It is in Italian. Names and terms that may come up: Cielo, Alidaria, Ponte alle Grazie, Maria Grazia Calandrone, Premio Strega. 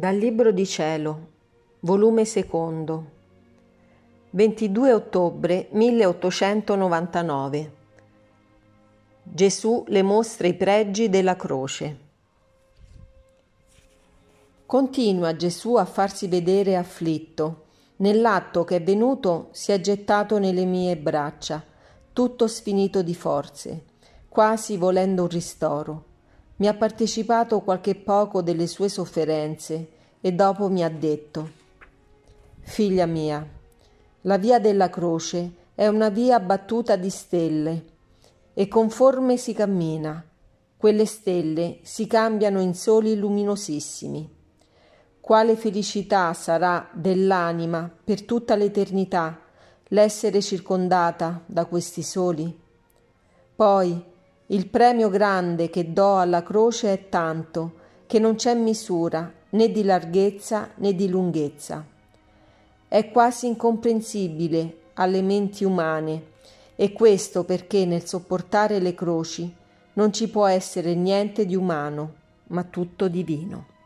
Dal libro di Cielo, volume secondo, 22 ottobre 1899. Gesù le mostra i pregi della croce. Continua Gesù a farsi vedere afflitto. Nell'atto che è venuto si è gettato nelle mie braccia, tutto sfinito di forze, quasi volendo un ristoro. Mi ha partecipato qualche poco delle sue sofferenze e dopo mi ha detto: «Figlia mia, la via della croce è una via battuta di stelle e conforme si cammina. Quelle stelle si cambiano in soli luminosissimi. Quale felicità sarà dell'anima per tutta l'eternità l'essere circondata da questi soli? Poi, il premio grande che do alla croce è tanto che non c'è misura né di larghezza né di lunghezza. È quasi incomprensibile alle menti umane, e questo perché nel sopportare le croci non ci può essere niente di umano, ma tutto divino».